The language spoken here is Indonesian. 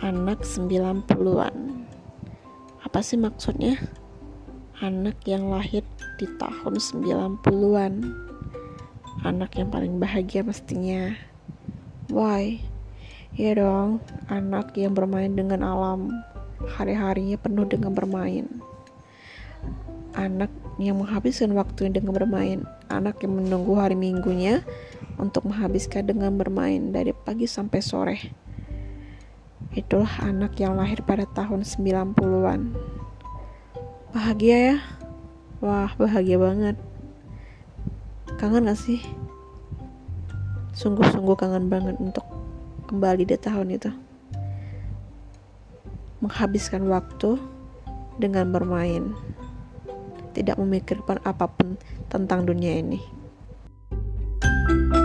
anak 90-an. Apa sih maksudnya? Anak yang lahir di tahun 90-an. Anak yang paling bahagia mestinya. Why? Ya dong, anak yang bermain dengan alam. Hari-harinya penuh dengan bermain. Anak yang menghabiskan waktunya dengan bermain. Anak yang menunggu hari minggunya untuk menghabiskan dengan bermain dari pagi sampai sore. Itulah anak yang lahir pada tahun 90-an. Bahagia ya? Wah, bahagia banget. Kangen gak sih? Sungguh-sungguh kangen banget untuk kembali di tahun itu. Menghabiskan waktu dengan bermain. Tidak memikirkan apapun tentang dunia ini.